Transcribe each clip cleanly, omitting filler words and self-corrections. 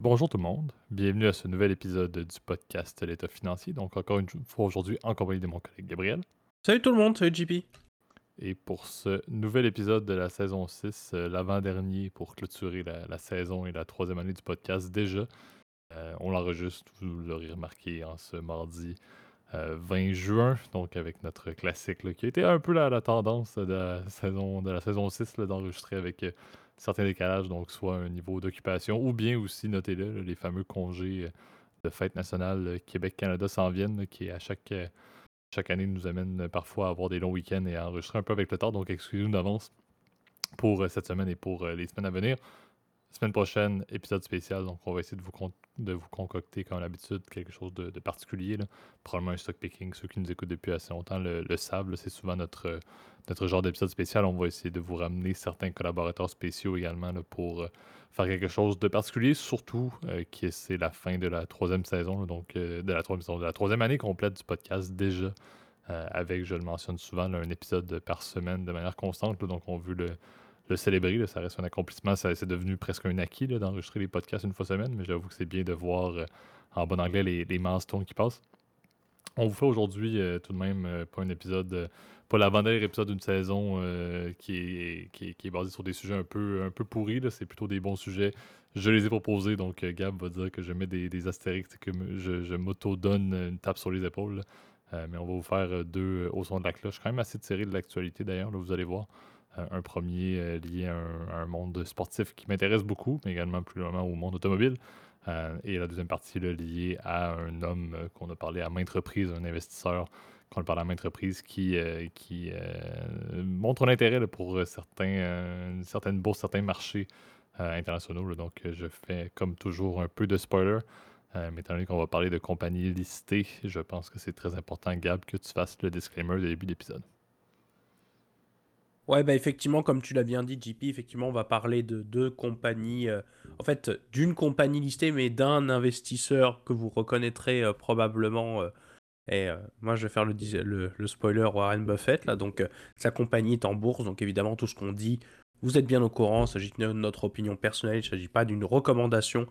Bonjour tout le monde, bienvenue à ce nouvel épisode du podcast L'État financier. Donc encore une fois aujourd'hui en compagnie de mon collègue Gabriel. Salut tout le monde, salut JP. Et pour ce nouvel épisode de la saison 6, l'avant-dernier pour clôturer la saison et la troisième année du podcast déjà, on l'enregistre, vous l'aurez remarqué, en ce mardi 20 juin, donc avec notre classique là, qui a été un peu la tendance de la saison 6 là, d'enregistrer avec certains décalages, donc soit un niveau d'occupation ou bien aussi, notez-le, là, les fameux congés de fête nationale Québec-Canada s'en viennent, là, qui à chaque année nous amène parfois à avoir des longs week-ends et à enregistrer un peu avec le temps, donc excusez-nous d'avance pour cette semaine et pour les semaines à venir. Semaine prochaine, épisode spécial, donc on va essayer de vous concocter comme d'habitude quelque chose de particulier, là. Probablement un stock picking, ceux qui nous écoutent depuis assez longtemps le savent, là, c'est souvent notre genre d'épisode spécial. On va essayer de vous ramener certains collaborateurs spéciaux également là, pour faire quelque chose de particulier, surtout que c'est la fin de la troisième saison, là, donc de la troisième année complète du podcast déjà, avec, je le mentionne souvent, là, un épisode par semaine de manière constante, là, donc on veut le célébrer, là, ça reste un accomplissement, c'est devenu presque un acquis là, d'enregistrer les podcasts une fois semaine, mais j'avoue que c'est bien de voir en bon anglais les milestones qui passent. On vous fait aujourd'hui tout de même pas un épisode, pas l'avant-dernier épisode d'une saison qui est basé sur des sujets un peu pourris, là. C'est plutôt des bons sujets. Je les ai proposés, donc Gab va dire que je mets des astérix, que je m'auto-donne une tape sur les épaules. Mais on va vous faire deux au son de la cloche, quand même assez tiré de l'actualité d'ailleurs, là, vous allez voir. Un premier lié à un monde sportif qui m'intéresse beaucoup, mais également plus loin au monde automobile. Et la deuxième partie là, liée à un homme qu'on a parlé à maintes reprises, un investisseur qu'on a parlé à maintes reprises qui montre l'intérêt là, pour certaines bourses, certains marchés internationaux. Là. Donc je fais comme toujours un peu de spoiler, mais étant donné qu'on va parler de compagnies listées, je pense que c'est très important, Gab, que tu fasses le disclaimer au début de l'épisode. Ouais, bah effectivement, comme tu l'as bien dit, JP, effectivement, on va parler de deux compagnies, en fait, d'une compagnie listée, mais d'un investisseur que vous reconnaîtrez probablement. Moi, je vais faire le spoiler Warren Buffett, là. Donc, sa compagnie est en bourse. Donc, évidemment, tout ce qu'on dit, vous êtes bien au courant. Il s'agit de notre opinion personnelle. Il ne s'agit pas d'une recommandation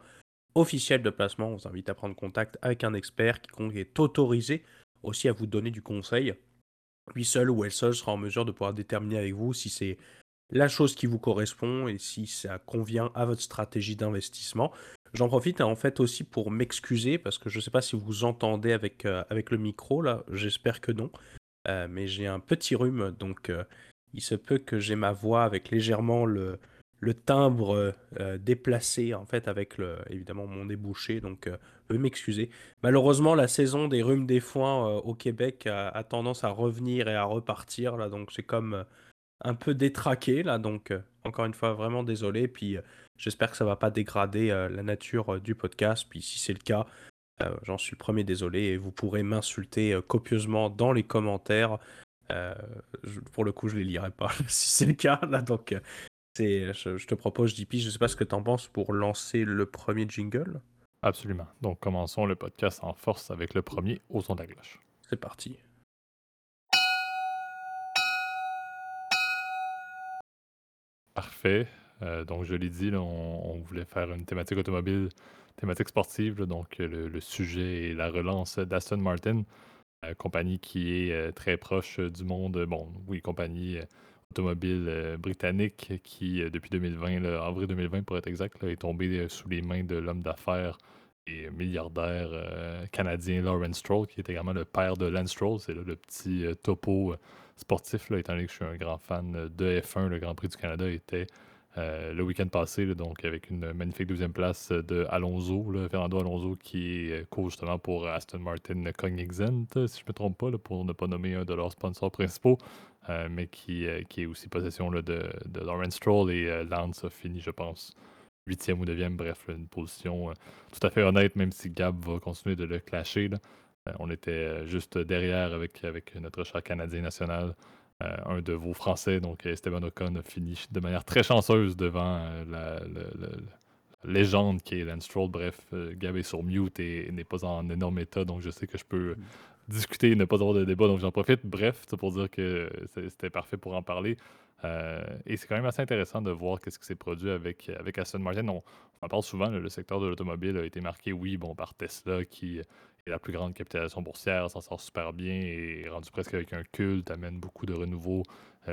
officielle de placement. On vous invite à prendre contact avec un expert qui est autorisé aussi à vous donner du conseil. Lui seul ou elle seule sera en mesure de pouvoir déterminer avec vous si c'est la chose qui vous correspond et si ça convient à votre stratégie d'investissement. J'en profite en fait aussi pour m'excuser parce que je ne sais pas si vous entendez avec le micro là, j'espère que non, mais j'ai un petit rhume, donc il se peut que j'ai ma voix avec légèrement le timbre déplacé en fait avec évidemment mon nez bouché, donc je vais m'excuser. Malheureusement, la saison des rhumes des foins au Québec a tendance à revenir et à repartir là, donc c'est comme un peu détraqué là, donc encore une fois vraiment désolé, puis j'espère que ça va pas dégrader la nature du podcast, puis si c'est le cas, j'en suis le premier désolé et vous pourrez m'insulter copieusement dans les commentaires, pour le coup je les lirai pas si c'est le cas là, donc je te propose, JP, je ne sais pas ce que tu en penses pour lancer le premier jingle. Absolument. Donc, commençons le podcast en force avec le premier au son de la cloche. C'est parti. Parfait. Donc, je l'ai dit, là, on voulait faire une thématique automobile, thématique sportive. Là, donc, le sujet est la relance d'Aston Martin, compagnie qui est très proche du monde. Bon, oui, compagnie automobile britannique qui, depuis 2020, là, avril 2020 pour être exact, là, est tombée sous les mains de l'homme d'affaires et milliardaire canadien Lawrence Stroll, qui est également le père de Lance Stroll. C'est là, le petit topo sportif, là, étant donné que je suis un grand fan de F1. Le Grand Prix du Canada était le week-end passé, là, donc avec une magnifique deuxième place de Alonso, là, Fernando Alonso, qui est coach justement pour Aston Martin Cognizant, si je ne me trompe pas, là, pour ne pas nommer un de leurs sponsors principaux. Mais qui est aussi possession là, de Lawrence Stroll, et Lance a fini, je pense, 8e ou 9e, bref, là, une position tout à fait honnête, même si Gab va continuer de le clasher. On était juste derrière avec notre cher Canadien national, un de vos Français, donc Esteban Ocon a fini de manière très chanceuse devant la légende qui est Lance Stroll. Bref, Gab est sur mute et n'est pas en énorme état, donc je sais que je peux discuter, ne pas avoir de débat, donc j'en profite. Bref, c'est pour dire que c'était parfait pour en parler. Et c'est quand même assez intéressant de voir qu'est-ce qui s'est produit avec Aston Martin. On en parle souvent, le secteur de l'automobile a été marqué, par Tesla qui est la plus grande capitalisation boursière, s'en sort super bien et est rendu presque avec un culte, amène beaucoup de renouveau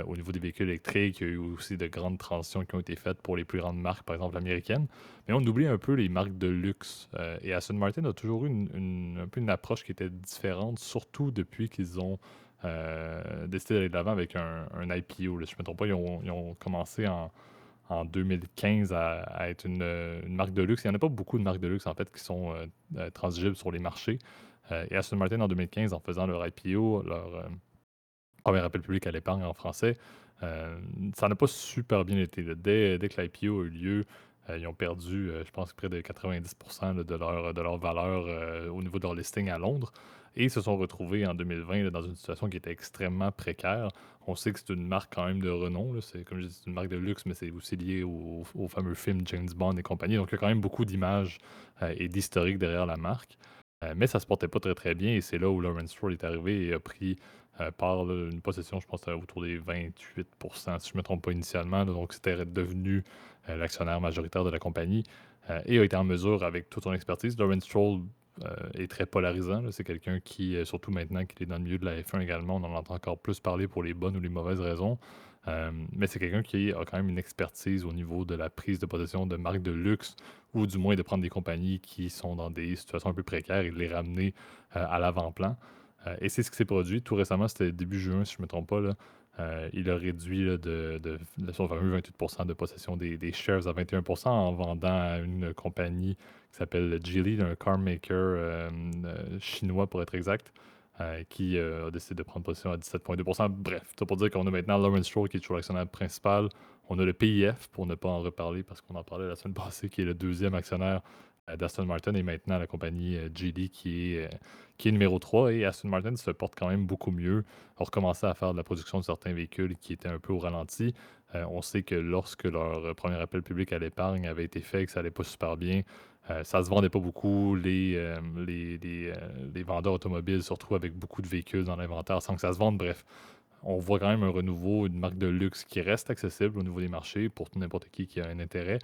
au niveau des véhicules électriques. Il y a eu aussi de grandes transitions qui ont été faites pour les plus grandes marques, par exemple américaines. Mais on oublie un peu les marques de luxe. Et Aston Martin a toujours eu un peu une approche qui était différente, surtout depuis qu'ils ont décidé d'aller de l'avant avec un IPO. Si je ne me trompe pas, ils ont commencé en 2015 à être une marque de luxe. Il n'y en a pas beaucoup de marques de luxe en fait qui sont transigibles sur les marchés. Et Aston Martin, en 2015, en faisant leur IPO, leur premier appel public à l'épargne en français, ça n'a pas super bien été. Dès que l'IPO a eu lieu, ils ont perdu, je pense, près de 90% de leur valeur au niveau de leur listing à Londres. Et ils se sont retrouvés en 2020 dans une situation qui était extrêmement précaire. On sait que c'est une marque quand même de renom. C'est, comme je dis, c'est une marque de luxe, mais c'est aussi lié au fameux film James Bond et compagnie. Donc, il y a quand même beaucoup d'images et d'historique derrière la marque. Mais ça ne se portait pas très, très bien. Et c'est là où Lawrence Stroll est arrivé et a pris part une possession, je pense, autour des 28%, si je ne me trompe pas initialement. Là, donc, c'était devenu l'actionnaire majoritaire de la compagnie et a été en mesure, avec toute son expertise, Lawrence Stroll est très polarisant. C'est quelqu'un qui, surtout maintenant qu'il est dans le milieu de la F1 également, on en entend encore plus parler pour les bonnes ou les mauvaises raisons. Mais c'est quelqu'un qui a quand même une expertise au niveau de la prise de possession de marques de luxe ou du moins de prendre des compagnies qui sont dans des situations un peu précaires et de les ramener à l'avant-plan. Et c'est ce qui s'est produit. Tout récemment, c'était début juin, si je ne me trompe pas, là. Il a réduit là, de son fameux 28% de possession des shares à 21% en vendant à une compagnie qui s'appelle Geely, un car maker chinois pour être exact, qui a décidé de prendre possession à 17,2%. Bref, c'est pour dire qu'on a maintenant Lawrence Stroll qui est toujours l'actionnaire principal. On a le PIF, pour ne pas en reparler parce qu'on en parlait la semaine passée, qui est le deuxième actionnaire d'Aston Martin et maintenant la compagnie Geely qui est numéro 3 et Aston Martin se porte quand même beaucoup mieux. On recommençait à faire de la production de certains véhicules qui étaient un peu au ralenti. On sait que lorsque leur premier appel public à l'épargne avait été fait et que ça n'allait pas super bien, ça ne se vendait pas beaucoup. Les vendeurs automobiles se retrouvent avec beaucoup de véhicules dans l'inventaire sans que ça se vende. Bref, on voit quand même un renouveau, une marque de luxe qui reste accessible au niveau des marchés pour n'importe qui a un intérêt.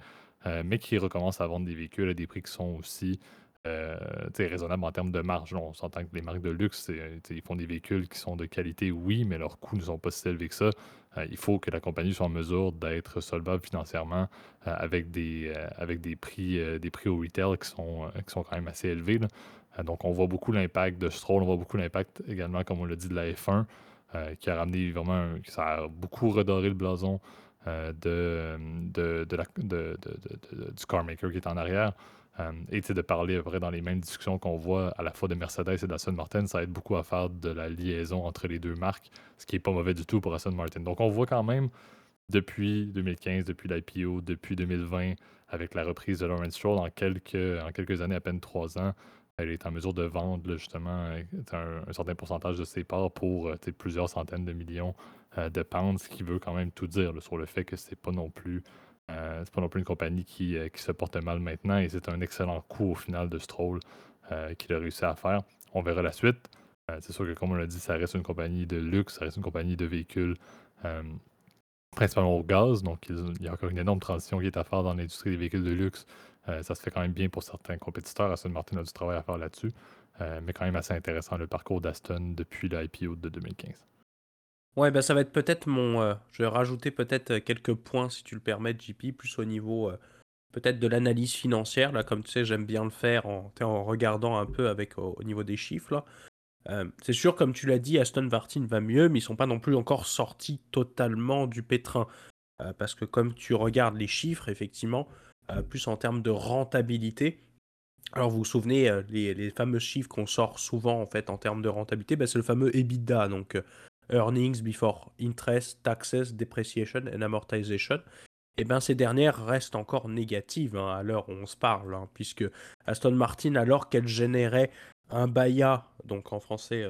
Mais qui recommence à vendre des véhicules à des prix qui sont aussi raisonnables en termes de marge. On s'entend que les marques de luxe, ils font des véhicules qui sont de qualité, oui, mais leurs coûts ne sont pas si élevés que ça. Il faut que la compagnie soit en mesure d'être solvable financièrement avec des prix au retail qui sont quand même assez élevés. Donc, on voit beaucoup l'impact de Stroll, on voit beaucoup l'impact également, comme on l'a dit, de la F1, qui a ramené vraiment, ça a beaucoup redoré le blason du car maker qui est en arrière et de parler après dans les mêmes discussions qu'on voit à la fois de Mercedes et d'Aston Martin, ça aide beaucoup à faire de la liaison entre les deux marques, ce qui n'est pas mauvais du tout pour Aston Martin. Donc on voit quand même depuis 2015, depuis l'IPO, depuis 2020, avec la reprise de Lawrence Stroll en quelques années, à peine 3 ans, elle est en mesure de vendre là, justement un certain pourcentage de ses parts pour plusieurs centaines de millions de pounds, ce qui veut quand même tout dire là, sur le fait que c'est pas non plus une compagnie qui se porte mal maintenant et c'est un excellent coup au final de Stroll qu'il a réussi à faire. On verra la suite. C'est sûr que comme on l'a dit, ça reste une compagnie de luxe, ça reste une compagnie de véhicules principalement au gaz, donc il y a encore une énorme transition qui est à faire dans l'industrie des véhicules de luxe. Ça se fait quand même bien pour certains compétiteurs. Aston Martin a du travail à faire là-dessus, mais quand même assez intéressant le parcours d'Aston depuis l'IPO de 2015. Ouais, ben ça va être peut-être je vais rajouter peut-être quelques points, si tu le permets, JP, plus au niveau peut-être de l'analyse financière. Là, comme tu sais, j'aime bien le faire en regardant un peu au niveau des chiffres. Là. C'est sûr, comme tu l'as dit, Aston Martin va mieux, mais ils ne sont pas non plus encore sortis totalement du pétrin. Parce que comme tu regardes les chiffres, effectivement... plus en termes de rentabilité. Alors vous vous souvenez, les fameux chiffres qu'on sort souvent en fait en termes de rentabilité, c'est le fameux EBITDA, donc Earnings Before Interest, Taxes, Depreciation and Amortization. Et ces dernières restent encore négatives à l'heure où on se parle, puisque Aston Martin, alors qu'elle générait un BAIA, donc en français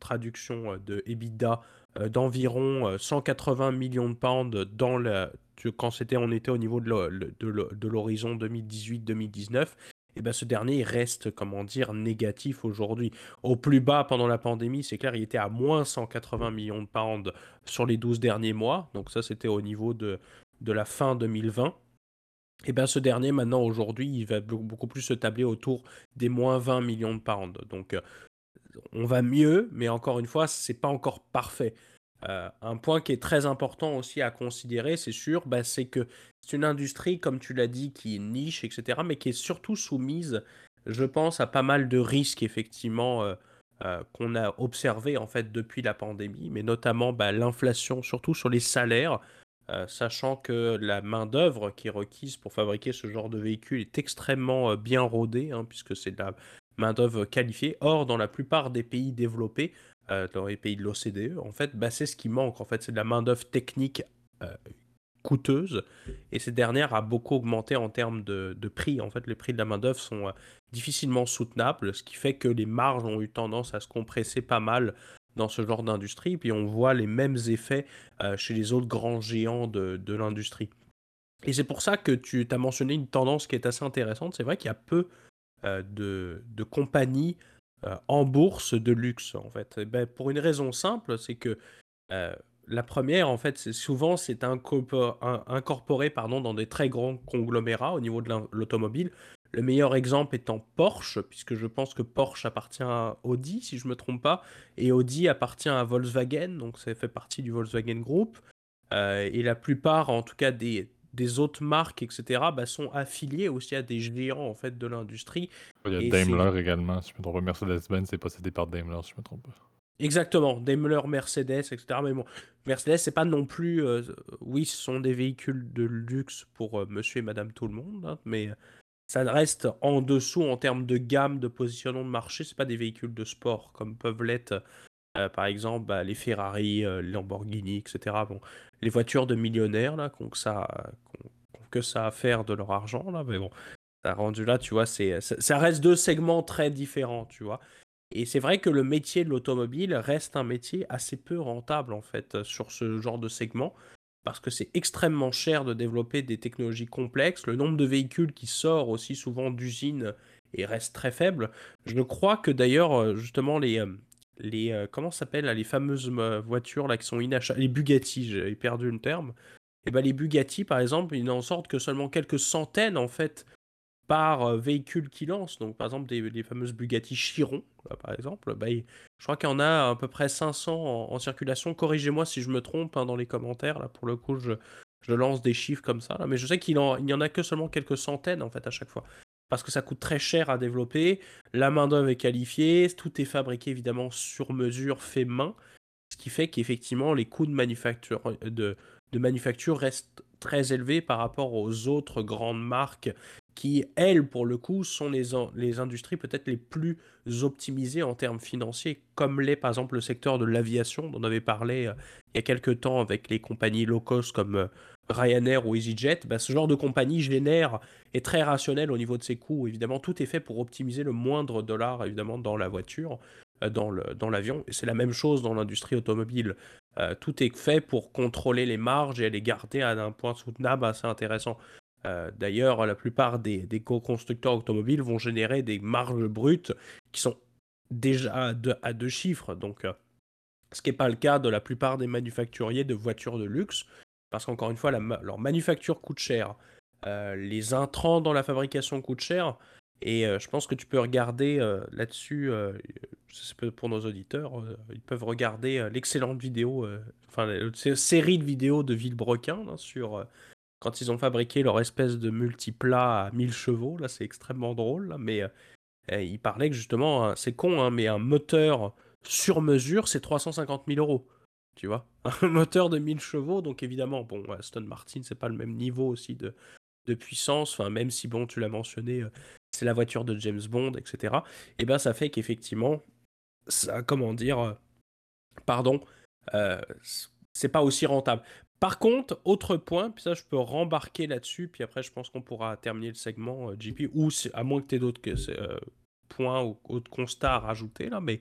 traduction de EBITDA, d'environ 180 millions de pounds quand on était au niveau de l'horizon 2018-2019, eh ben, ce dernier il reste, comment dire, négatif aujourd'hui. Au plus bas pendant la pandémie, c'est clair, il était à moins 180 millions de pounds sur les 12 derniers mois. Donc ça, c'était au niveau de la fin 2020. Eh ben, ce dernier, maintenant, aujourd'hui, il va beaucoup plus se tabler autour des moins 20 millions de pounds. Donc, on va mieux, mais encore une fois, ce n'est pas encore parfait. Un point qui est très important aussi à considérer, c'est sûr, bah, c'est que c'est une industrie, comme tu l'as dit, qui est niche, etc., mais qui est surtout soumise, je pense, à pas mal de risques, effectivement, qu'on a observés, en fait, depuis la pandémie, mais notamment bah, l'inflation, surtout sur les salaires, sachant que la main-d'œuvre qui est requise pour fabriquer ce genre de véhicule est extrêmement bien rodée, hein, puisque c'est de la main-d'œuvre qualifiée. Or, dans la plupart des pays développés, dans les pays de l'OCDE, en fait, bah, c'est ce qui manque. En fait, c'est de la main-d'œuvre technique coûteuse, et cette dernière a beaucoup augmenté en termes de prix. En fait, les prix de la main-d'œuvre sont difficilement soutenables, ce qui fait que les marges ont eu tendance à se compresser pas mal dans ce genre d'industrie. Puis on voit les mêmes effets chez les autres grands géants de l'industrie. Et c'est pour ça que tu as mentionné une tendance qui est assez intéressante. C'est vrai qu'il y a peu de compagnies en bourse de luxe, en fait. Et ben, pour une raison simple, c'est que la première, en fait, c'est souvent c'est incorporé pardon, dans des très grands conglomérats au niveau de l'automobile. Le meilleur exemple étant Porsche, puisque je pense que Porsche appartient à Audi, si je ne me trompe pas, et Audi appartient à Volkswagen, donc ça fait partie du Volkswagen Group. Et la plupart, en tout cas, des autres marques, etc., bah, sont affiliées aussi à des géants en fait, de l'industrie. Il y a et Daimler également, si je me trompe pas. Mercedes-Benz, c'est possédé par Daimler, si je me trompe pas. Exactement, Daimler, Mercedes, etc. Mais bon, Mercedes, c'est pas non plus... oui, ce sont des véhicules de luxe pour monsieur et madame tout le monde, hein, mais ça reste en dessous en termes de gamme, de positionnement de marché. C'est pas des véhicules de sport comme peuvent l'être par exemple, bah, les Ferrari, Lamborghini, etc. Bon, les voitures de millionnaires, là, qu'ont que ça à faire de leur argent, là, mais bon, ça rendu là, tu vois, ça reste deux segments très différents, tu vois. Et c'est vrai que le métier de l'automobile reste un métier assez peu rentable, en fait, sur ce genre de segment, parce que c'est extrêmement cher de développer des technologies complexes. Le nombre de véhicules qui sort aussi souvent d'usines et reste très faible. Je crois que d'ailleurs, justement, comment ça s'appelle, les fameuses voitures là, qui sont inachables, les Bugatti, j'ai perdu le terme, et ben les Bugatti par exemple, ils n'en sortent que seulement quelques centaines en fait par véhicule qu'ils lancent. Donc par exemple les fameuses Bugatti Chiron là, par exemple, ben, je crois qu'il y en a à peu près 500 en circulation, corrigez-moi si je me trompe hein, dans les commentaires là, pour le coup je lance des chiffres comme ça là, mais je sais qu'il n'y en a que seulement quelques centaines en fait à chaque fois. Parce que ça coûte très cher à développer, la main-d'œuvre est qualifiée, tout est fabriqué évidemment sur mesure, fait main, ce qui fait qu'effectivement les coûts de manufacture restent très élevés par rapport aux autres grandes marques qui, elles, pour le coup, sont les industries peut-être les plus optimisées en termes financiers, comme l'est par exemple le secteur de l'aviation, dont on avait parlé il y a quelques temps avec les compagnies low cost comme Ryanair ou EasyJet. Bah, ce genre de compagnie génère et très rationnel au niveau de ses coûts. Évidemment, tout est fait pour optimiser le moindre dollar évidemment dans la voiture, dans l'avion. Et c'est la même chose dans l'industrie automobile. Tout est fait pour contrôler les marges et les garder à un point soutenable assez intéressant. D'ailleurs, la plupart des constructeurs automobiles vont générer des marges brutes qui sont déjà à deux chiffres, donc, ce qui n'est pas le cas de la plupart des manufacturiers de voitures de luxe, parce qu'encore une fois, leur manufacture coûte cher, les intrants dans la fabrication coûtent cher, et je pense que tu peux regarder là-dessus, pour nos auditeurs, ils peuvent regarder l'excellente vidéo, la série de vidéos de Villebrequin hein, sur... quand ils ont fabriqué leur espèce de multiplat à 1000 chevaux, là c'est extrêmement drôle, là, mais ils parlaient que justement, hein, c'est con, hein, mais un moteur sur mesure, c'est 350 000 €, tu vois. Un moteur de 1000 chevaux, donc évidemment, bon, Aston Martin, c'est pas le même niveau aussi de puissance, enfin, même si, bon, tu l'as mentionné, c'est la voiture de James Bond, etc. Et bien ça fait qu'effectivement, ça, comment dire, c'est pas aussi rentable. Par contre, autre point, puis ça je peux rembarquer là-dessus, puis après je pense qu'on pourra terminer le segment JP, ou à moins que tu aies d'autres points ou autres constats à rajouter là, mais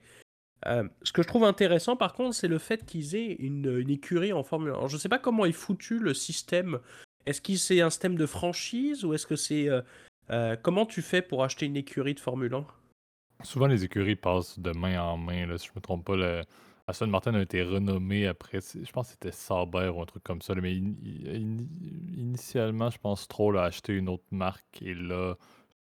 ce que je trouve intéressant par contre, c'est le fait qu'ils aient une écurie en Formule 1. Alors, je ne sais pas comment est foutu le système, est-ce que c'est un système de franchise ou est-ce que c'est Comment tu fais pour acheter une écurie de Formule 1? Souvent, les écuries passent de main en main, là, si je ne me trompe pas. Aston Martin a été renommé après, je pense que c'était Sauber ou un truc comme ça, là, mais initialement, je pense Stroll a acheté une autre marque et là,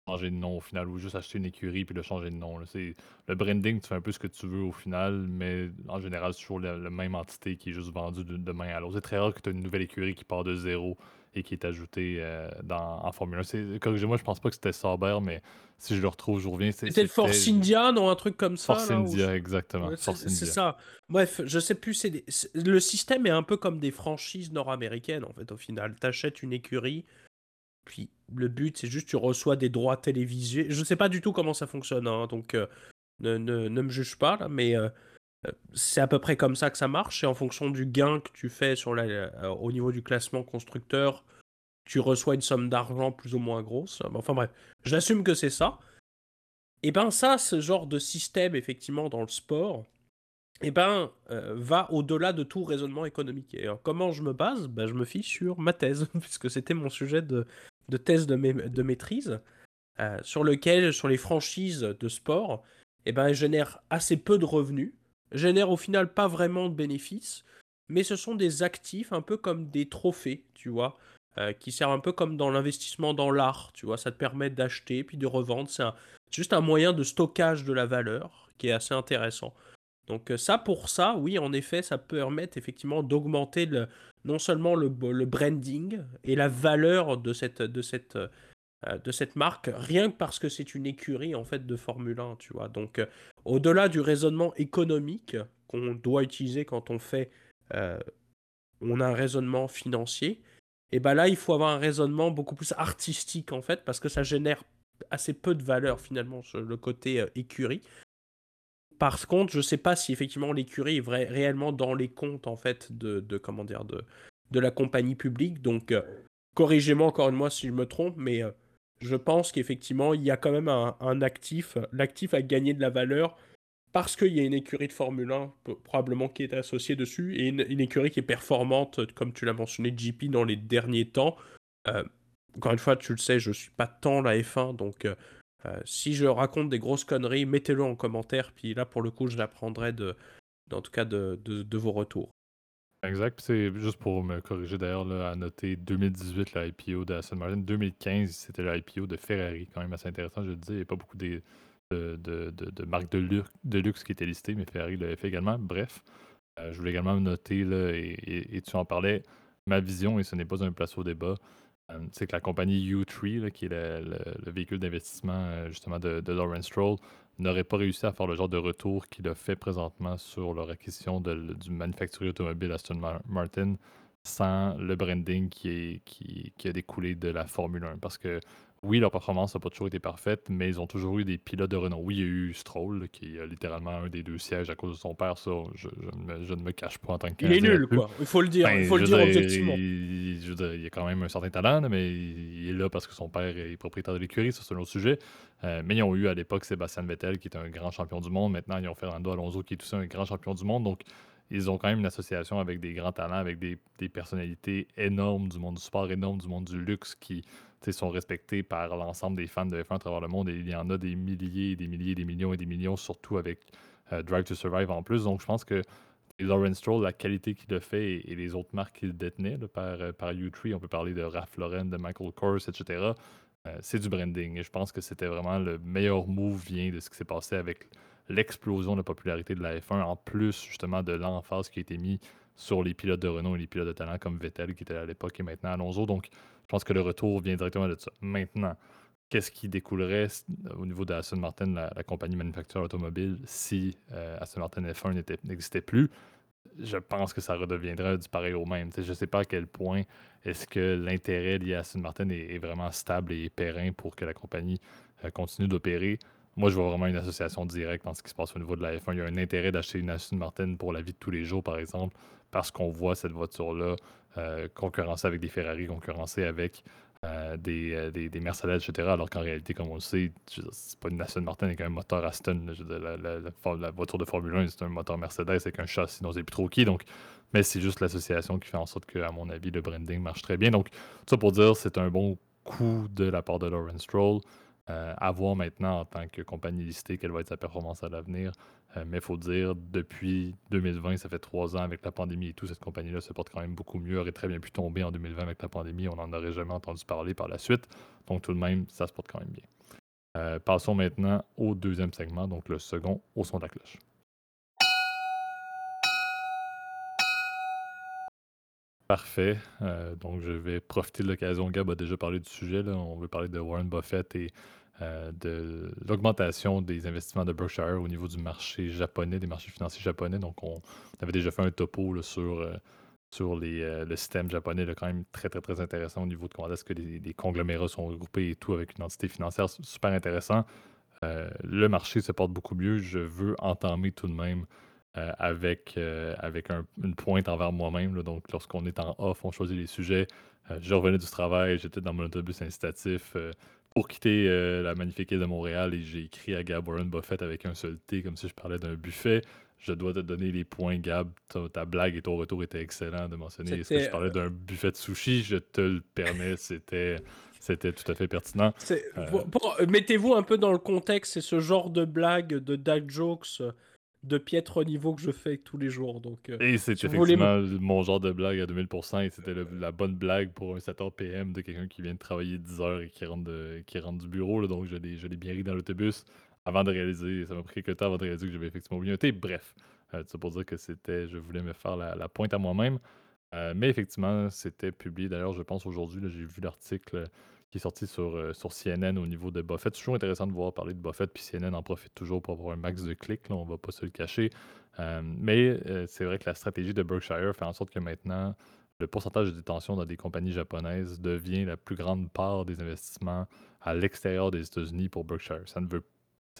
changer de nom au final, ou juste acheter une écurie puis le changer de nom. Là. C'est, le branding, tu fais un peu ce que tu veux au final, mais en général, c'est toujours la même entité qui est juste vendue de main à l'autre. C'est très rare que tu aies une nouvelle écurie qui part de zéro et qui est ajoutée en Formule 1. Corrigez-moi, je pense pas que c'était Sauber, mais si je le retrouve, je reviens. C'était le Force India, non, un truc comme ça. Force là, India, exactement. Ouais, c'est ça. Bref, je sais plus. Le système est un peu comme des franchises nord-américaines, en fait, au final. Tu achètes une écurie. Puis le but, c'est juste que tu reçois des droits télévisés. Je ne sais pas du tout comment ça fonctionne, hein, donc ne me juge pas, là, mais c'est à peu près comme ça que ça marche. Et en fonction du gain que tu fais au niveau du classement constructeur, tu reçois une somme d'argent plus ou moins grosse. Enfin bref, j'assume que c'est ça. Et bien ça, ce genre de système, effectivement, dans le sport, et ben, va au-delà de tout raisonnement économique. Et alors, comment je me base? Ben, je me fie sur ma thèse, puisque c'était mon sujet de thèse de maîtrise, sur les franchises de sport, eh ben, elles génèrent assez peu de revenus, génèrent au final pas vraiment de bénéfices, mais ce sont des actifs un peu comme des trophées, tu vois, qui servent un peu comme dans l'investissement dans l'art, tu vois, ça te permet d'acheter puis de revendre, c'est juste un moyen de stockage de la valeur qui est assez intéressant. Donc ça, pour ça, oui, en effet, ça peut permettre effectivement d'augmenter non seulement le branding et la valeur de cette marque, rien que parce que c'est une écurie en fait de Formule 1, tu vois. Donc au-delà du raisonnement économique qu'on doit utiliser quand on a un raisonnement financier, et ben là, il faut avoir un raisonnement beaucoup plus artistique en fait, parce que ça génère assez peu de valeur finalement sur le côté écurie. Par contre, je ne sais pas si effectivement l'écurie est réellement dans les comptes en fait de la compagnie publique. Donc, corrigez-moi encore une fois si je me trompe, mais je pense qu'effectivement il y a quand même un actif. L'actif a gagné de la valeur parce qu'il y a une écurie de Formule 1 probablement qui est associée dessus et une écurie qui est performante, comme tu l'as mentionné, JP, dans les derniers temps. Encore une fois, tu le sais, je ne suis pas tant la F1, donc. Si je raconte des grosses conneries, mettez-le en commentaire, puis là, pour le coup, je l'apprendrai en tout cas de vos retours. Exact, puis c'est juste pour me corriger d'ailleurs, là, à noter 2018, l'IPO d'Aston Martin, 2015, c'était l'IPO de Ferrari, quand même assez intéressant, je le disais, il n'y a pas beaucoup de marques de luxe qui étaient listées, mais Ferrari l'avait fait également. Bref, je voulais également noter, là, et tu en parlais, ma vision, et ce n'est pas un place au débat, c'est que la compagnie U3, là, qui est le véhicule d'investissement justement de Lawrence Stroll, n'aurait pas réussi à faire le genre de retour qu'il a fait présentement sur leur acquisition du manufacturier automobile Aston Martin sans le branding qui a découlé de la Formule 1. Parce que oui, leur performance n'a pas toujours été parfaite, mais ils ont toujours eu des pilotes de renom. Oui, il y a eu Stroll, qui a littéralement un des deux sièges à cause de son père. Ça, je ne me cache pas en tant que Canadien. Il est nul, quoi. Il faut le dire, objectivement. Je veux dire, il y a quand même un certain talent, mais il est là parce que son père est propriétaire de l'écurie. Ça, c'est un autre sujet. Mais ils ont eu à l'époque Sébastien Vettel, qui est un grand champion du monde. Maintenant, ils ont Fernando Alonso, qui est aussi un grand champion du monde. Donc, ils ont quand même une association avec des grands talents, avec des personnalités énormes du monde du sport, énormes du monde du luxe, qui sont respectés par l'ensemble des fans de F1 à travers le monde. Et il y en a des milliers, des milliers, des millions et des millions, surtout avec Drive to Survive en plus. Donc, je pense que Lawrence Stroll, la qualité qu'il a fait et les autres marques qu'il détenait là, par U3, on peut parler de Ralph Lauren, de Michael Kors, etc., c'est du branding. Et je pense que c'était vraiment le meilleur move vient de ce qui s'est passé avec l'explosion de la popularité de la F1, en plus justement de l'emphase qui a été mise sur les pilotes de renom et les pilotes de talent comme Vettel, qui était à l'époque, et maintenant Alonso. Donc, je pense que le retour vient directement de ça. Maintenant, qu'est-ce qui découlerait au niveau d'Aston Martin, la compagnie manufacturière automobile, si Aston Martin F1 n'existait plus? Je pense que ça redeviendrait du pareil au même. Je ne sais pas à quel point est-ce que l'intérêt lié à Aston Martin est vraiment stable et pérenne pour que la compagnie continue d'opérer. Moi, je vois vraiment une association directe dans ce qui se passe au niveau de la F1. Il y a un intérêt d'acheter une Aston Martin pour la vie de tous les jours, par exemple, parce qu'on voit cette voiture-là concurrencer avec des Ferrari, concurrencer avec des Mercedes, etc. Alors qu'en réalité, comme on le sait, c'est pas une Aston Martin avec un moteur Aston. La voiture de Formule 1, c'est un moteur Mercedes avec un châssis, non, c'est plus trop qui. Donc, mais c'est juste l'association qui fait en sorte que, à mon avis, le branding marche très bien. Donc, ça pour dire, c'est un bon coût de la part de Lawrence Stroll. À voir maintenant en tant que compagnie listée quelle va être sa performance à l'avenir. Mais il faut dire, depuis 2020, ça fait 3 ans avec la pandémie et tout, cette compagnie-là se porte quand même beaucoup mieux, aurait très bien pu tomber en 2020 avec la pandémie, on n'en aurait jamais entendu parler par la suite. Donc tout de même, ça se porte quand même bien. Passons maintenant au deuxième segment, donc le second au son de la cloche. Parfait. Donc, je vais profiter de l'occasion. Gab a déjà parlé du sujet. Là. On veut parler de Warren Buffett et de l'augmentation des investissements de Berkshire au niveau du marché japonais, des marchés financiers japonais. Donc, on avait déjà fait un topo là, sur le système japonais, là, quand même très, très, très intéressant au niveau de comment est-ce que les conglomérats sont regroupés et tout avec une entité financière super intéressant. Le marché se porte beaucoup mieux. Je veux entamer tout de même avec une pointe envers moi-même. Là. Donc, lorsqu'on est en off, on choisit les sujets. Je revenais du travail, j'étais dans mon autobus incitatif pour quitter la magnifique île de Montréal et j'ai écrit à Gab Warren Buffett avec un seul T, comme si je parlais d'un buffet. Je dois te donner les points, Gab. Ta blague et ton retour étaient excellents de mentionner. C'était... Est-ce que je parlais d'un buffet de sushi? Je te le permets, C'était tout à fait pertinent. Mettez-vous un peu dans le contexte. C'est ce genre de blague, de dad jokes... de piètre niveau que je fais tous les jours. Donc, et c'est effectivement mon genre de blague à 2000%, et c'était la bonne blague pour un 7h PM de quelqu'un qui vient de travailler 10h et qui rentre du bureau. Là, donc je l'ai bien ri dans l'autobus avant de réaliser, ça m'a pris quelques temps avant de réaliser que j'avais effectivement oublié un thé. Bref, c'est pour dire que je voulais me faire la pointe à moi-même. Mais effectivement, c'était publié d'ailleurs, je pense aujourd'hui, là, j'ai vu l'article qui est sorti sur CNN au niveau de Buffett. C'est toujours intéressant de voir parler de Buffett, puis CNN en profite toujours pour avoir un max de clics, là, on ne va pas se le cacher. Mais c'est vrai que la stratégie de Berkshire fait en sorte que maintenant, le pourcentage de détention dans des compagnies japonaises devient la plus grande part des investissements à l'extérieur des États-Unis pour Berkshire.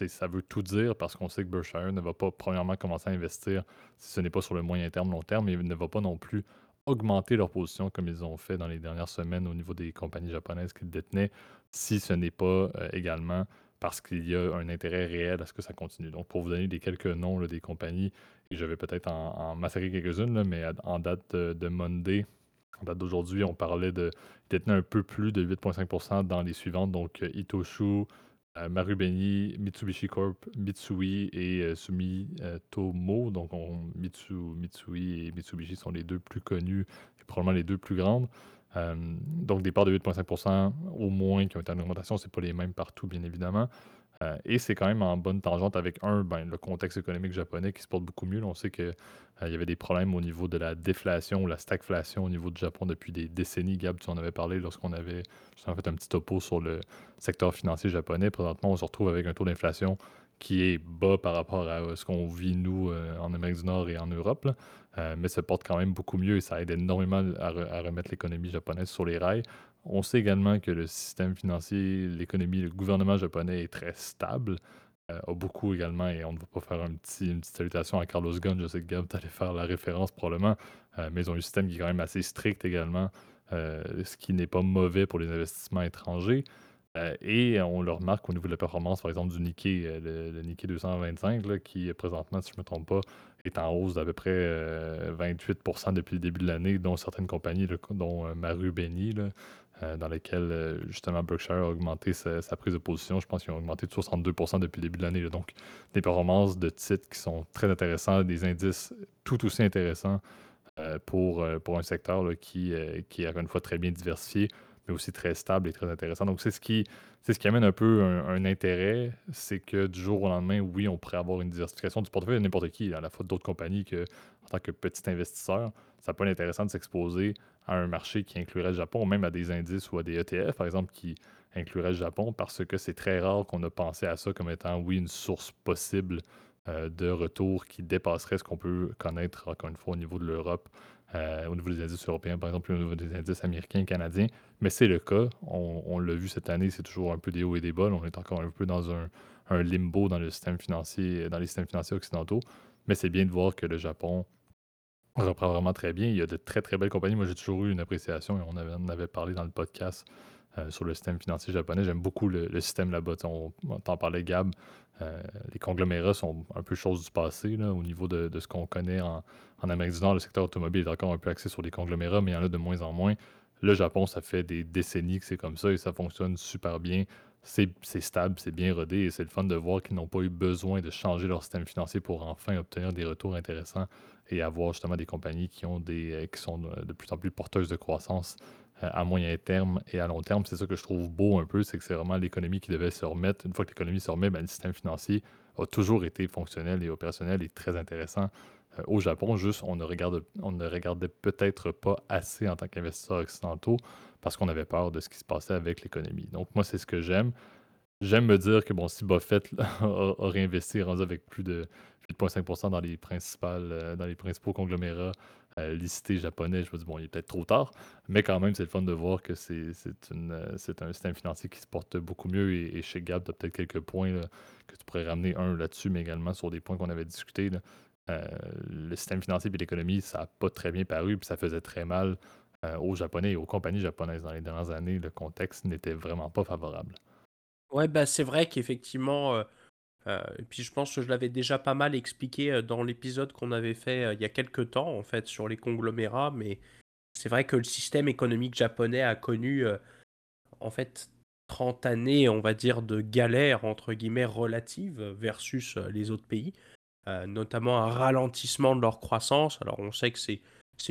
Ça veut tout dire parce qu'on sait que Berkshire ne va pas premièrement commencer à investir si ce n'est pas sur le moyen terme, long terme, mais ne va pas non plus augmenter leur position comme ils ont fait dans les dernières semaines au niveau des compagnies japonaises qu'ils détenaient, si ce n'est pas également parce qu'il y a un intérêt réel à ce que ça continue. Donc, pour vous donner des quelques noms là, des compagnies, et je vais peut-être en massacrer quelques-unes, là, mais en date de Monday, en date d'aujourd'hui, on parlait de détenir un peu plus de 8,5% dans les suivantes, donc Hitoshu, Marubeni, Mitsubishi Corp, Mitsui et Sumitomo. Donc, Mitsui et Mitsubishi sont les deux plus connus et probablement les deux plus grandes. Donc, des parts de 8,5% au moins qui ont été en augmentation. Ce n'est pas les mêmes partout, bien évidemment. Et c'est quand même en bonne tangente avec le contexte économique japonais qui se porte beaucoup mieux. Là, on sait qu'il y avait des problèmes au niveau de la déflation ou la stagflation au niveau du Japon depuis des décennies. Gab, tu en avais parlé lorsqu'on avait fait un petit topo sur le secteur financier japonais. Présentement, on se retrouve avec un taux d'inflation qui est bas par rapport à ce qu'on vit, nous, en Amérique du Nord et en Europe. Là. Mais ça porte quand même beaucoup mieux et ça aide énormément à remettre l'économie japonaise sur les rails. On sait également que le système financier, l'économie, le gouvernement japonais est très stable, a beaucoup également, et on ne va pas faire une petite salutation à Carlos Ghosn, je sais que Gab, tu allais faire la référence probablement, mais ils ont un système qui est quand même assez strict également, ce qui n'est pas mauvais pour les investissements étrangers. Et on le remarque au niveau de la performance, par exemple, du Nikkei, le Nikkei 225, là, qui présentement, si je ne me trompe pas, est en hausse d'à peu près 28% depuis le début de l'année, dont certaines compagnies, dont Marubeni, là, dans lesquelles, justement, Berkshire a augmenté sa prise de position. Je pense qu'ils ont augmenté de 62% depuis le début de l'année. Là. Donc, des performances de titres qui sont très intéressantes, des indices tout aussi intéressants pour un secteur là, qui est, encore une fois, très bien diversifié, mais aussi très stable et très intéressant. Donc, c'est ce qui amène un peu un intérêt, c'est que du jour au lendemain, oui, on pourrait avoir une diversification du portefeuille de n'importe qui, à la fois d'autres compagnies que, en tant que petit investisseur, ça peut être intéressant de s'exposer à un marché qui inclurait le Japon, ou même à des indices ou à des ETF, par exemple, qui incluraient le Japon, parce que c'est très rare qu'on a pensé à ça comme étant, oui, une source possible de retour qui dépasserait ce qu'on peut connaître, encore une fois, au niveau de l'Europe, au niveau des indices européens, par exemple, au niveau des indices américains, canadiens. Mais c'est le cas. On l'a vu cette année, c'est toujours un peu des hauts et des bas. On est encore un peu dans un limbo dans le système financier, dans les systèmes financiers occidentaux. Mais c'est bien de voir que le Japon reprend vraiment très bien. Il y a de très, très belles compagnies. Moi, j'ai toujours eu une appréciation, et on avait parlé dans le podcast sur le système financier japonais. J'aime beaucoup le système là-bas. On t'en parlait, Gab. Les conglomérats sont un peu choses du passé là, au niveau de ce qu'on connaît en Amérique du Nord. Le secteur automobile est encore un peu axé sur les conglomérats, mais il y en a de moins en moins. Le Japon, ça fait des décennies que c'est comme ça et ça fonctionne super bien. C'est stable, c'est bien rodé et c'est le fun de voir qu'ils n'ont pas eu besoin de changer leur système financier pour enfin obtenir des retours intéressants et avoir justement des compagnies qui sont de plus en plus porteuses de croissance à moyen terme et à long terme. C'est ça que je trouve beau un peu, c'est que c'est vraiment l'économie qui devait se remettre. Une fois que l'économie se remet, le système financier a toujours été fonctionnel et opérationnel et très intéressant. Au Japon, juste, on ne regardait peut-être pas assez en tant qu'investisseurs occidentaux parce qu'on avait peur de ce qui se passait avec l'économie. Donc, moi, c'est ce que j'aime. J'aime me dire que, si Buffett a réinvesti rendu avec plus de 8,5% dans les principaux conglomérats listés japonais, je me dis, il est peut-être trop tard. Mais quand même, c'est le fun de voir que c'est un système financier qui se porte beaucoup mieux. Et chez Gab, tu as peut-être quelques points là, que tu pourrais ramener un là-dessus, mais également sur des points qu'on avait discutés. Là. Le système financier et l'économie, ça n'a pas très bien paru, puis ça faisait très mal aux Japonais et aux compagnies japonaises. Dans les dernières années, le contexte n'était vraiment pas favorable. Ouais, c'est vrai qu'effectivement, et puis je pense que je l'avais déjà pas mal expliqué dans l'épisode qu'on avait fait il y a quelques temps, en fait, sur les conglomérats, mais c'est vrai que le système économique japonais a connu, en fait, 30 années, on va dire, de galère, entre guillemets, relative versus les autres pays. Notamment un ralentissement de leur croissance. Alors on sait que c'est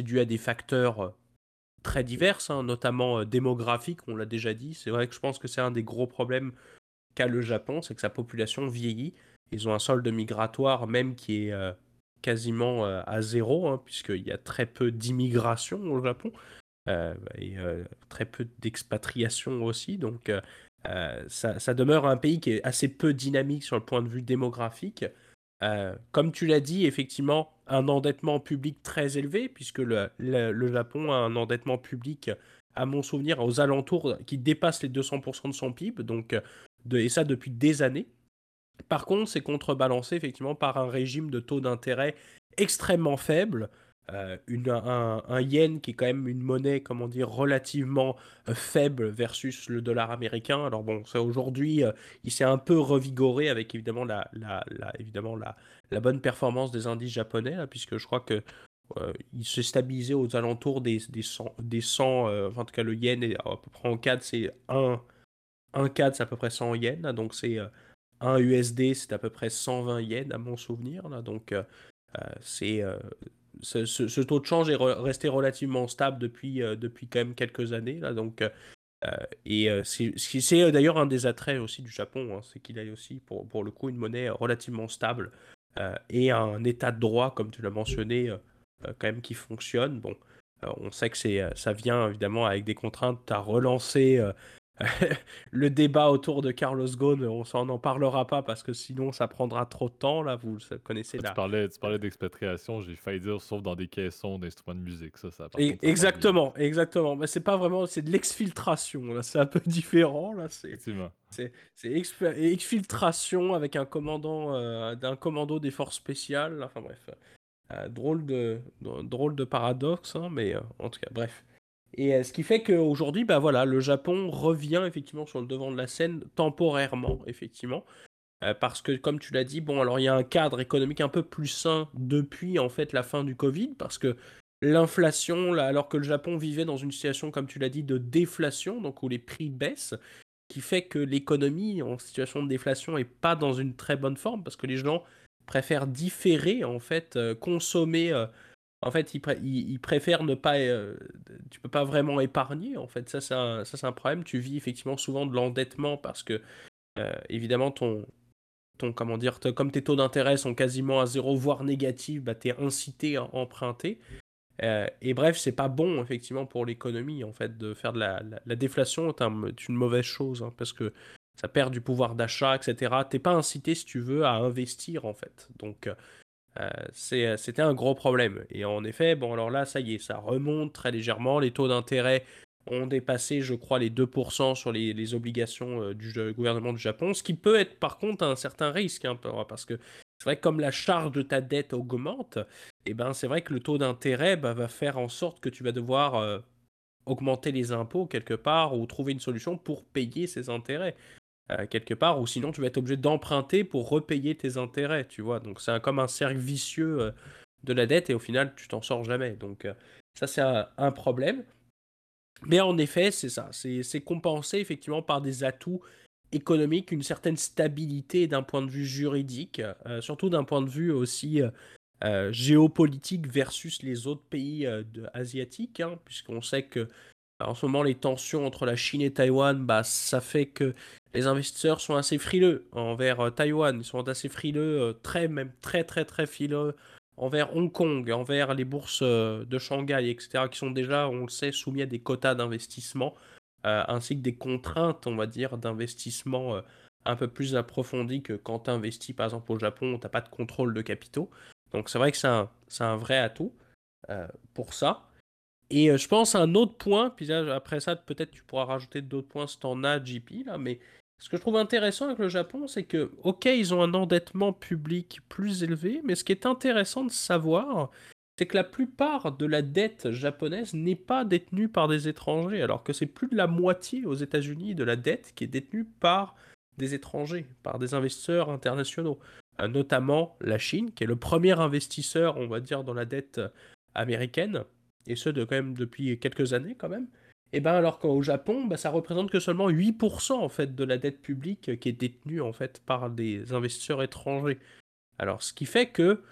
dû à des facteurs très divers, notamment démographiques, on l'a déjà dit. C'est vrai que je pense que c'est un des gros problèmes qu'a le Japon, c'est que sa population vieillit. Ils ont un solde migratoire même qui est quasiment à zéro, puisqu'il y a très peu d'immigration au Japon, et très peu d'expatriation aussi. Donc ça demeure un pays qui est assez peu dynamique sur le point de vue démographique. Comme tu l'as dit, effectivement, un endettement public très élevé, puisque le Japon a un endettement public, à mon souvenir, aux alentours, qui dépasse les 200% de son PIB, donc, et ça depuis des années. Par contre, c'est contrebalancé, effectivement, par un régime de taux d'intérêt extrêmement faible, un yen qui est quand même une monnaie, relativement faible versus le dollar américain. Alors ça, aujourd'hui, il s'est un peu revigoré avec évidemment la bonne performance des indices japonais, là, puisque je crois que il s'est stabilisé aux alentours des 100 en tout cas le yen est à peu près en 4, c'est 1,4, c'est à peu près 100 yens, là, donc c'est 1 USD, c'est à peu près 120 yens à mon souvenir, là, donc c'est... Ce taux de change est resté relativement stable depuis quand même quelques années là, donc c'est d'ailleurs un des attraits aussi du Japon, c'est qu'il a aussi pour le coup une monnaie relativement stable et un état de droit, comme tu l'as mentionné, quand même qui fonctionne. On sait que ça vient évidemment avec des contraintes à relancer. Le débat autour de Carlos Ghosn, on n'en parlera pas parce que sinon ça prendra trop de temps. Là, vous connaissez là. Tu parlais d'expatriation, j'ai failli dire, sauf dans des caissons d'instruments de musique. Exactement. Mais c'est pas vraiment, c'est de l'exfiltration. Là, c'est un peu différent. Là, c'est exfiltration avec un commandant d'un commando des forces spéciales. Là. Enfin bref, drôle de paradoxe, mais en tout cas, bref. Et ce qui fait qu'aujourd'hui, le Japon revient effectivement sur le devant de la scène temporairement, effectivement, parce que comme tu l'as dit, il y a un cadre économique un peu plus sain depuis en fait la fin du Covid, parce que l'inflation, là, alors que le Japon vivait dans une situation, comme tu l'as dit, de déflation, donc où les prix baissent, qui fait que l'économie en situation de déflation n'est pas dans une très bonne forme, parce que les gens préfèrent différer en fait, consommer. En fait, ils préfèrent ne pas... tu peux pas vraiment épargner, en fait. Ça, c'est un problème. Tu vis effectivement souvent de l'endettement parce que, évidemment, comme tes taux d'intérêt sont quasiment à zéro, voire négatifs, tu es incité à emprunter. Et bref, c'est pas bon, effectivement, pour l'économie, en fait, de faire de la déflation. C'est une mauvaise chose, parce que ça perd du pouvoir d'achat, etc. T'es pas incité, si tu veux, à investir, en fait. Donc... c'était un gros problème. Et en effet, ça y est, ça remonte très légèrement. Les taux d'intérêt ont dépassé, je crois, les 2% sur les obligations du gouvernement du Japon, ce qui peut être par contre un certain risque, parce que c'est vrai que comme la charge de ta dette augmente, c'est vrai que le taux d'intérêt va faire en sorte que tu vas devoir augmenter les impôts quelque part, ou trouver une solution pour payer ces intérêts. Quelque part, ou sinon tu vas être obligé d'emprunter pour repayer tes intérêts, tu vois. Donc c'est comme un cercle vicieux de la dette, et au final tu t'en sors jamais. Donc ça, c'est un problème. Mais en effet, c'est ça. C'est compensé effectivement par des atouts économiques, une certaine stabilité d'un point de vue juridique, surtout d'un point de vue aussi géopolitique versus les autres pays asiatiques, hein, puisqu'on sait que en ce moment les tensions entre la Chine et Taïwan, bah, ça fait que les investisseurs sont assez frileux envers Taïwan, ils sont assez frileux, très frileux envers Hong Kong, envers les bourses de Shanghai, etc., qui sont déjà, on le sait, soumis à des quotas d'investissement, ainsi que des contraintes, on va dire, d'investissement un peu plus approfondies que quand tu investis, par exemple, au Japon, tu n'as pas de contrôle de capitaux. Donc c'est vrai que c'est un vrai atout pour ça. Et je pense à un autre point, puis là, après ça, peut-être tu pourras rajouter d'autres points si tu en as, JP, là, mais ce que je trouve intéressant avec le Japon, c'est que, ok, ils ont un endettement public plus élevé, mais ce qui est intéressant de savoir, c'est que la plupart de la dette japonaise n'est pas détenue par des étrangers, alors que c'est plus de la moitié aux États-Unis de la dette qui est détenue par des étrangers, par des investisseurs internationaux, notamment la Chine, qui est le premier investisseur, on va dire, dans la dette américaine, et ce de, quand même, depuis quelques années quand même. Et ben alors qu'au Japon, ben ça représente que seulement 8% en fait de la dette publique qui est détenue en fait par des investisseurs étrangers. Alors ce qui fait que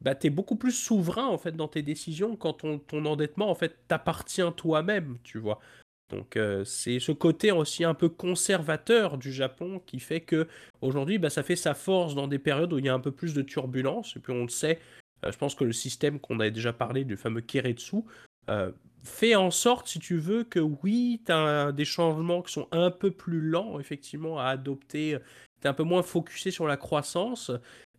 ben t'es beaucoup plus souverain en fait dans tes décisions quand ton endettement en fait t'appartient toi-même, tu vois. Donc c'est ce côté aussi un peu conservateur du Japon qui fait que aujourd'hui ben ça fait sa force dans des périodes où il y a un peu plus de turbulence. Et puis on le sait, je pense que le système qu'on avait déjà parlé du fameux Keiretsu fait en sorte, si tu veux, que oui, tu as des changements qui sont un peu plus lents, effectivement, à adopter. Tu es un peu moins focusé sur la croissance,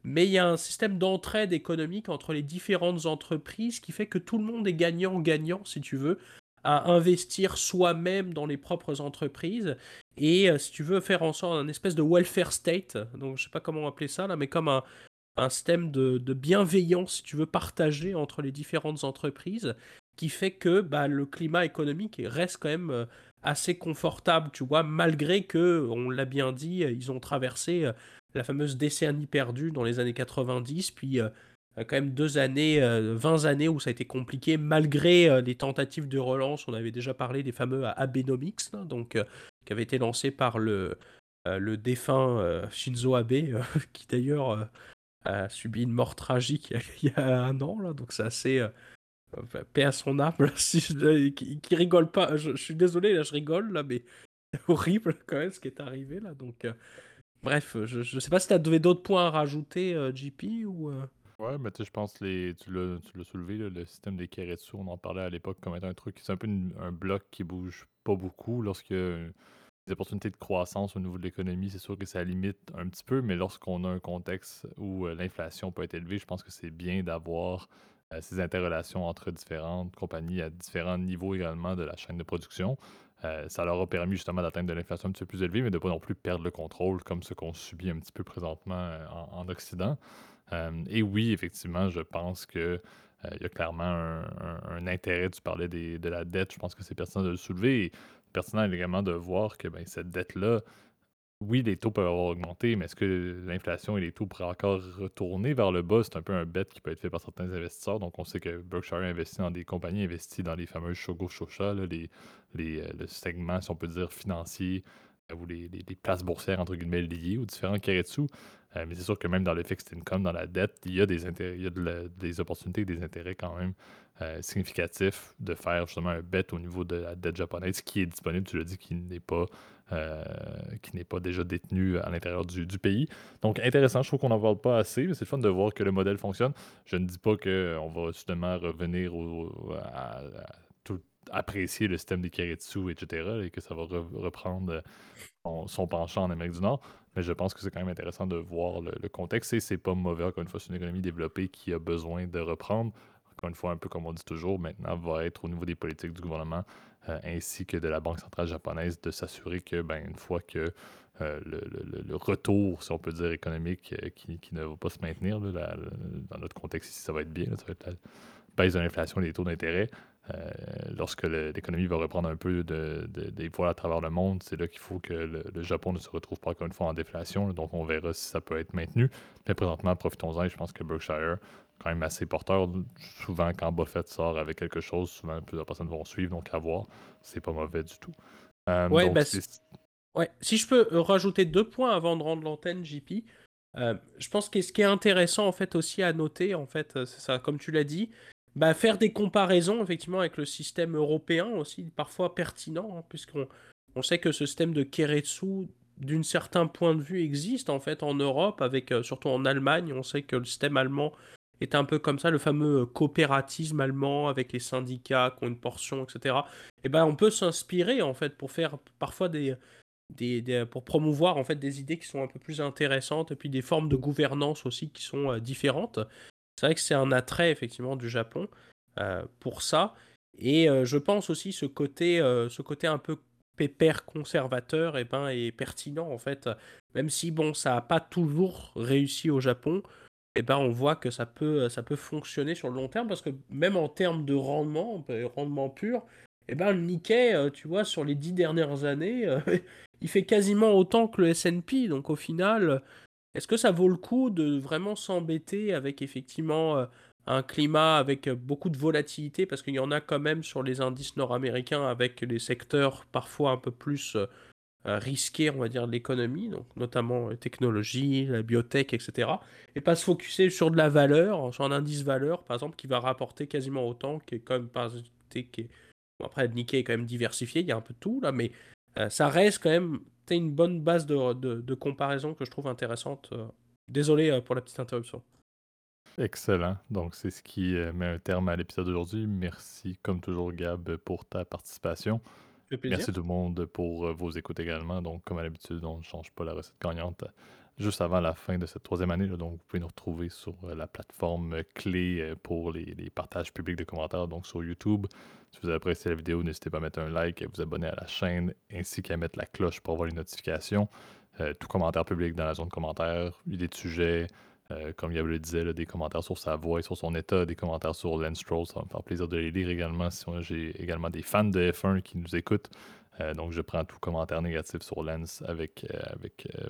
mais il y a un système d'entraide économique entre les différentes entreprises qui fait que tout le monde est gagnant-gagnant, si tu veux, à investir soi-même dans les propres entreprises et, si tu veux, faire en sorte d'un espèce de welfare state, donc je sais pas comment on appelait ça, là, mais comme un système de bienveillance, si tu veux, partagé entre les différentes entreprises, qui fait que bah, le climat économique reste quand même assez confortable, tu vois, malgré que, on l'a bien dit, ils ont traversé la fameuse décennie perdue dans les années 90, puis quand même 20 années où ça a été compliqué, malgré les tentatives de relance. On avait déjà parlé des fameux Abenomics, là, donc, qui avaient été lancés par le défunt Shinzo Abe, qui d'ailleurs a subi une mort tragique il y a un an, là, donc c'est assez... paix à son âme, là, qui rigole pas. Je suis désolé, là, je rigole, là, mais c'est horrible quand même ce qui est arrivé, là. Donc, bref, je sais pas si tu avais d'autres points à rajouter, JP, ou... Ouais, mais tu sais, je pense tu l'as soulevé, là, le système des Keiretsu, on en parlait à l'époque comme étant un truc, c'est un peu un bloc qui bouge pas beaucoup. Lorsqu'il y a des opportunités de croissance au niveau de l'économie, c'est sûr que ça limite un petit peu, mais lorsqu'on a un contexte où l'inflation peut être élevée, je pense que c'est bien d'avoir... ces interrelations entre différentes compagnies à différents niveaux également de la chaîne de production. Ça leur a permis justement d'atteindre de l'inflation un petit peu plus élevée, mais de ne pas non plus perdre le contrôle comme ce qu'on subit un petit peu présentement en Occident. Et oui, effectivement, je pense qu'il y a clairement un intérêt. Tu parlais de la dette, je pense que c'est pertinent de le soulever. Et pertinent également de voir que cette dette-là, oui, les taux peuvent avoir augmenté, mais est-ce que l'inflation et les taux pourraient encore retourner vers le bas? C'est un peu un bet qui peut être fait par certains investisseurs. Donc, on sait que Berkshire investit dans des compagnies, investit dans les fameux Shogo Shosha, là, le segment, si on peut dire, financier, ou les places boursières, entre guillemets, liées aux différents Keiretsu. Mais c'est sûr que même dans le fixed income, dans la dette, il y a des opportunités et des intérêts quand même significatifs de faire justement un bet au niveau de la dette japonaise qui est disponible, tu l'as dit, qui n'est pas déjà détenu à l'intérieur du pays. Donc intéressant, je trouve qu'on n'en parle pas assez, mais c'est fun de voir que le modèle fonctionne. Je ne dis pas qu'on va justement revenir apprécier le système des Keiretsu, etc., et que ça va reprendre son penchant en Amérique du Nord, mais je pense que c'est quand même intéressant de voir le contexte, et c'est pas mauvais, encore une fois, c'est une économie développée qui a besoin de reprendre. Encore une fois, un peu comme on dit toujours, maintenant va être au niveau des politiques du gouvernement ainsi que de la Banque centrale japonaise de s'assurer que, une fois que le retour, si on peut dire, économique qui ne va pas se maintenir, là, dans notre contexte ici, ça va être bien, là, ça va être la baisse de l'inflation et des taux d'intérêt. Lorsque l'économie va reprendre un peu des voiles à travers le monde, c'est là qu'il faut que le Japon ne se retrouve pas encore une fois en déflation, là, donc on verra si ça peut être maintenu. Mais présentement, profitons-en, et je pense que Berkshire quand même assez porteur. Souvent, quand Buffett sort avec quelque chose, souvent plusieurs personnes vont suivre, donc à voir. C'est pas mauvais du tout. Ouais, donc, ouais. Si je peux rajouter 2 points avant de rendre l'antenne, JP, je pense que ce qui est intéressant en fait aussi à noter, en fait, c'est ça, comme tu l'as dit, bah, faire des comparaisons effectivement avec le système européen aussi, parfois pertinent, hein, puisqu'on sait que ce système de Keiretsu, d'un certain point de vue, existe en fait en Europe, avec surtout en Allemagne. On sait que le système allemand est un peu comme ça, le fameux coopératisme allemand avec les syndicats qui ont une portion, etc. Et ben, on peut s'inspirer en fait pour faire parfois pour promouvoir en fait des idées qui sont un peu plus intéressantes et puis des formes de gouvernance aussi qui sont différentes. C'est vrai que c'est un attrait effectivement du Japon pour ça, et je pense aussi ce côté un peu pépère conservateur est pertinent en fait, même si bon, ça n'a pas toujours réussi au Japon. Et on voit que ça peut fonctionner sur le long terme, parce que même en termes de rendement pur, le Nikkei, tu vois, sur les 10 dernières années, il fait quasiment autant que le S&P. Donc au final, est-ce que ça vaut le coup de vraiment s'embêter avec effectivement un climat avec beaucoup de volatilité, parce qu'il y en a quand même sur les indices nord-américains, avec les secteurs parfois un peu plus risqués, on va dire, de l'économie, donc notamment la technologie, la biotech, etc. Et pas se focusser sur de la valeur, sur un indice valeur, par exemple, qui va rapporter quasiment autant, qui est quand même pas... Bon, après, le Nikkei est quand même diversifié, il y a un peu de tout, là, mais ça reste quand même une bonne base de comparaison que je trouve intéressante. Désolé pour la petite interruption. Excellent. Donc, c'est ce qui met un terme à l'épisode d'aujourd'hui. Merci, comme toujours, Gab, pour ta participation. Merci tout le monde pour vos écoutes également. Donc, comme à l'habitude, on ne change pas la recette gagnante juste avant la fin de cette 3e année. Donc, vous pouvez nous retrouver sur la plateforme clé pour les partages publics de commentaires, donc sur YouTube. Si vous avez apprécié la vidéo, n'hésitez pas à mettre un like, à vous abonner à la chaîne, ainsi qu'à mettre la cloche pour avoir les notifications. Tout commentaire public dans la zone commentaires, idées de sujets, comme Gabriel le disait, là, des commentaires sur sa voix et sur son état, des commentaires sur Lance Stroll, ça va me faire plaisir de les lire également. J'ai également des fans de F1 qui nous écoutent, donc je prends tout commentaire négatif sur Lance avec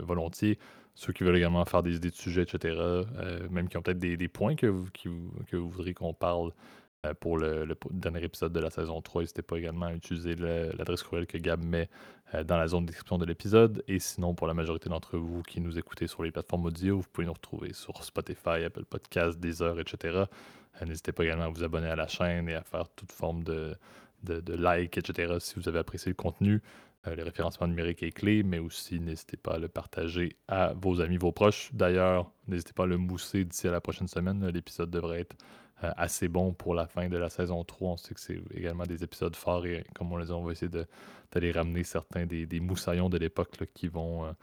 volontiers. Ceux qui veulent également faire des idées de sujets, etc., même qui ont peut-être des points que vous voudriez qu'on parle pour le dernier épisode de la saison 3, n'hésitez pas également à utiliser l'adresse courriel que Gab met dans la zone de description de l'épisode. Et sinon, pour la majorité d'entre vous qui nous écoutez sur les plateformes audio, vous pouvez nous retrouver sur Spotify, Apple Podcasts, Deezer, etc. N'hésitez pas également à vous abonner à la chaîne et à faire toute forme de like, etc. si vous avez apprécié le contenu. Le référencement numérique est clé, mais aussi n'hésitez pas à le partager à vos amis, vos proches. D'ailleurs, n'hésitez pas à le mousser d'ici à la prochaine semaine. L'épisode devrait être assez bon pour la fin de la saison 3. On sait que c'est également des épisodes forts, et comme on les a, on va essayer d'aller ramener certains des moussaillons de l'époque là, qui vont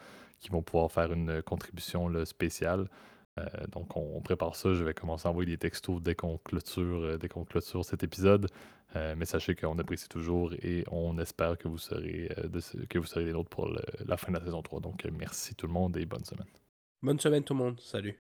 pouvoir faire une contribution là, spéciale. Donc on prépare ça. Je vais commencer à envoyer des textos dès qu'on clôture cet épisode. Mais sachez qu'on apprécie toujours et on espère que vous serez des nôtres pour la fin de la saison 3. Donc merci tout le monde et bonne semaine. Bonne semaine tout le monde. Salut.